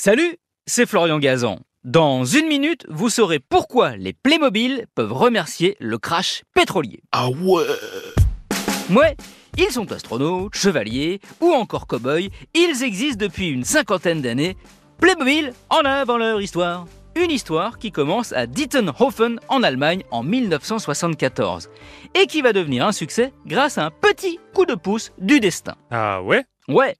Salut, c'est Florian Gazan. Dans une minute, vous saurez pourquoi les Playmobil peuvent remercier le crash pétrolier. Ah ouais! Ouais, ils sont astronautes, chevaliers ou encore cow-boys. Ils existent depuis une cinquantaine d'années. Playmobil en avant leur histoire. Une histoire qui commence à Dietenhofen en Allemagne en 1974 et qui va devenir un succès grâce à un petit coup de pouce du destin. Ah ouais? Ouais.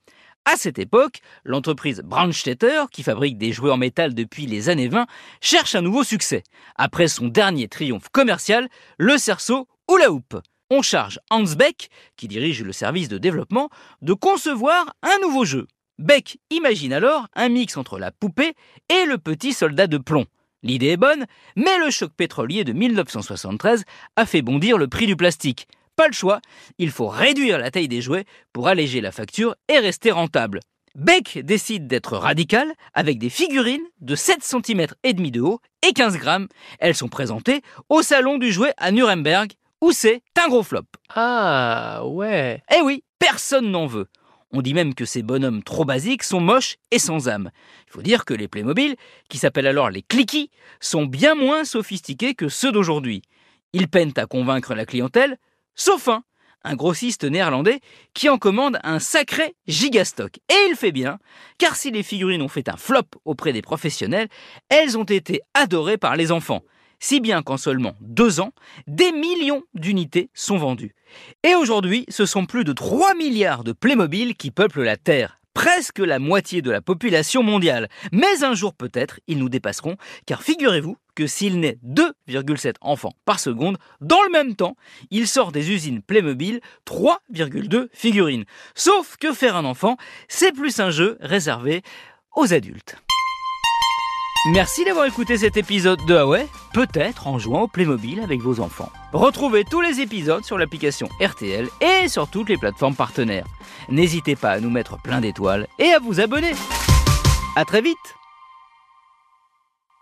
À cette époque, l'entreprise Brandstetter, qui fabrique des jouets en métal depuis les années 20, cherche un nouveau succès. Après son dernier triomphe commercial, le cerceau ou la houppe. On charge Hans Beck, qui dirige le service de développement, de concevoir un nouveau jeu. Beck imagine alors un mix entre la poupée et le petit soldat de plomb. L'idée est bonne, mais le choc pétrolier de 1973 a fait bondir le prix du plastique. Pas le choix, il faut réduire la taille des jouets pour alléger la facture et rester rentable. Beck décide d'être radical avec des figurines de 7 cm et demi de haut et 15 grammes. Elles sont présentées au salon du jouet à Nuremberg où c'est un gros flop. Ah ouais. Eh oui, personne n'en veut. On dit même que ces bonhommes trop basiques sont moches et sans âme. Il faut dire que les Playmobil, qui s'appellent alors les Clicky, sont bien moins sophistiqués que ceux d'aujourd'hui. Ils peinent à convaincre la clientèle. Sauf un grossiste néerlandais qui en commande un sacré gigastock. Et il fait bien, car si les figurines ont fait un flop auprès des professionnels, elles ont été adorées par les enfants. Si bien qu'en seulement 2 ans, des millions d'unités sont vendues. Et aujourd'hui, ce sont plus de 3 milliards de Playmobil qui peuplent la Terre. Presque la moitié de la population mondiale. Mais un jour peut-être, ils nous dépasseront, car figurez-vous que s'il naît 2,7 enfants par seconde, dans le même temps, il sort des usines Playmobil 3,2 figurines. Sauf que faire un enfant, c'est plus un jeu réservé aux adultes. Merci d'avoir écouté cet épisode de Ah Ouais, peut-être en jouant au Playmobil avec vos enfants. Retrouvez tous les épisodes sur l'application RTL et sur toutes les plateformes partenaires. N'hésitez pas à nous mettre plein d'étoiles et à vous abonner. À très vite.